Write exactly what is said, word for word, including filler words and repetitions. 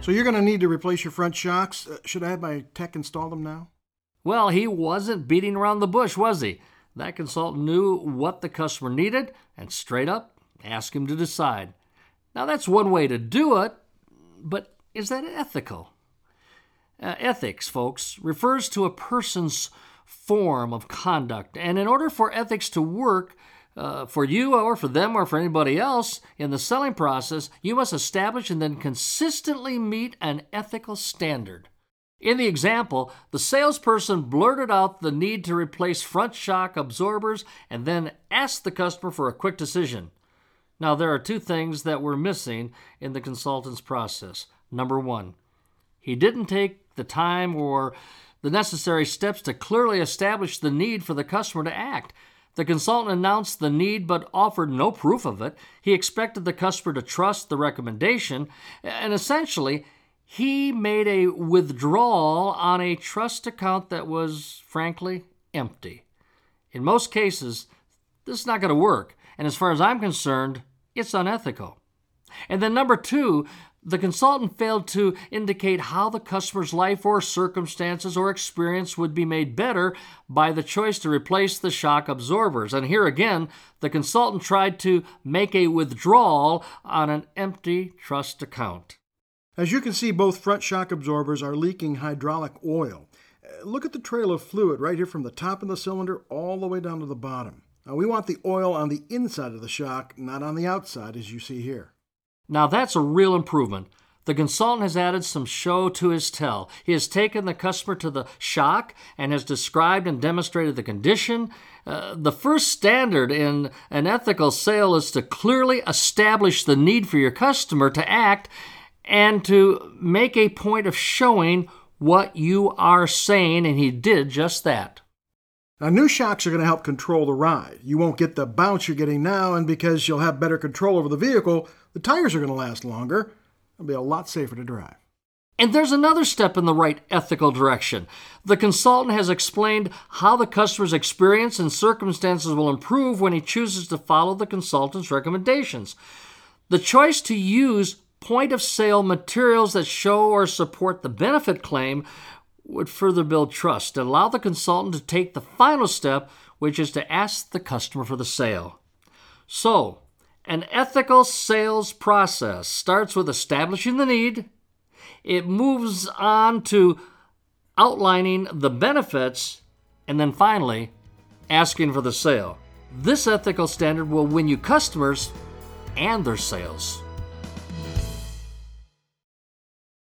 So you're going to need to replace your front shocks. Uh, should I have my tech install them now? Well, he wasn't beating around the bush, was he? That consultant knew what the customer needed and straight up asked him to decide. Now, that's one way to do it, but is that ethical? Uh, ethics, folks, refers to a person's form of conduct. And in order for ethics to work, Uh, for you or for them or for anybody else in the selling process, you must establish and then consistently meet an ethical standard. In the example, the salesperson blurted out the need to replace front shock absorbers and then asked the customer for a quick decision. Now, there are two things that were missing in the consultant's process. Number one, he didn't take the time or the necessary steps to clearly establish the need for the customer to act. The consultant announced the need but offered no proof of it. He expected the customer to trust the recommendation, and essentially, he made a withdrawal on a trust account that was, frankly, empty. In most cases, this is not going to work, and as far as I'm concerned, it's unethical. And then number two, the consultant failed to indicate how the customer's life or circumstances or experience would be made better by the choice to replace the shock absorbers. And here again, the consultant tried to make a withdrawal on an empty trust account. As you can see, both front shock absorbers are leaking hydraulic oil. Look at the trail of fluid right here from the top of the cylinder all the way down to the bottom. Now, we want the oil on the inside of the shock, not on the outside, as you see here. Now that's a real improvement. The consultant has added some show to his tell. He has taken the customer to the shock and has described and demonstrated the condition. Uh, the first standard in an ethical sale is to clearly establish the need for your customer to act and to make a point of showing what you are saying, and he did just that. Now, new shocks are going to help control the ride. You won't get the bounce you're getting now, and because you'll have better control over the vehicle, the tires are going to last longer. It'll be a lot safer to drive. And there's another step in the right ethical direction. The consultant has explained how the customer's experience and circumstances will improve when he chooses to follow the consultant's recommendations. The choice to use point-of-sale materials that show or support the benefit claim would further build trust and allow the consultant to take the final step, which is to ask the customer for the sale. So, an ethical sales process starts with establishing the need. It moves on to outlining the benefits, and then finally, asking for the sale. This ethical standard will win you customers and their sales.